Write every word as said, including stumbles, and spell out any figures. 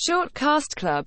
Shortcast Club.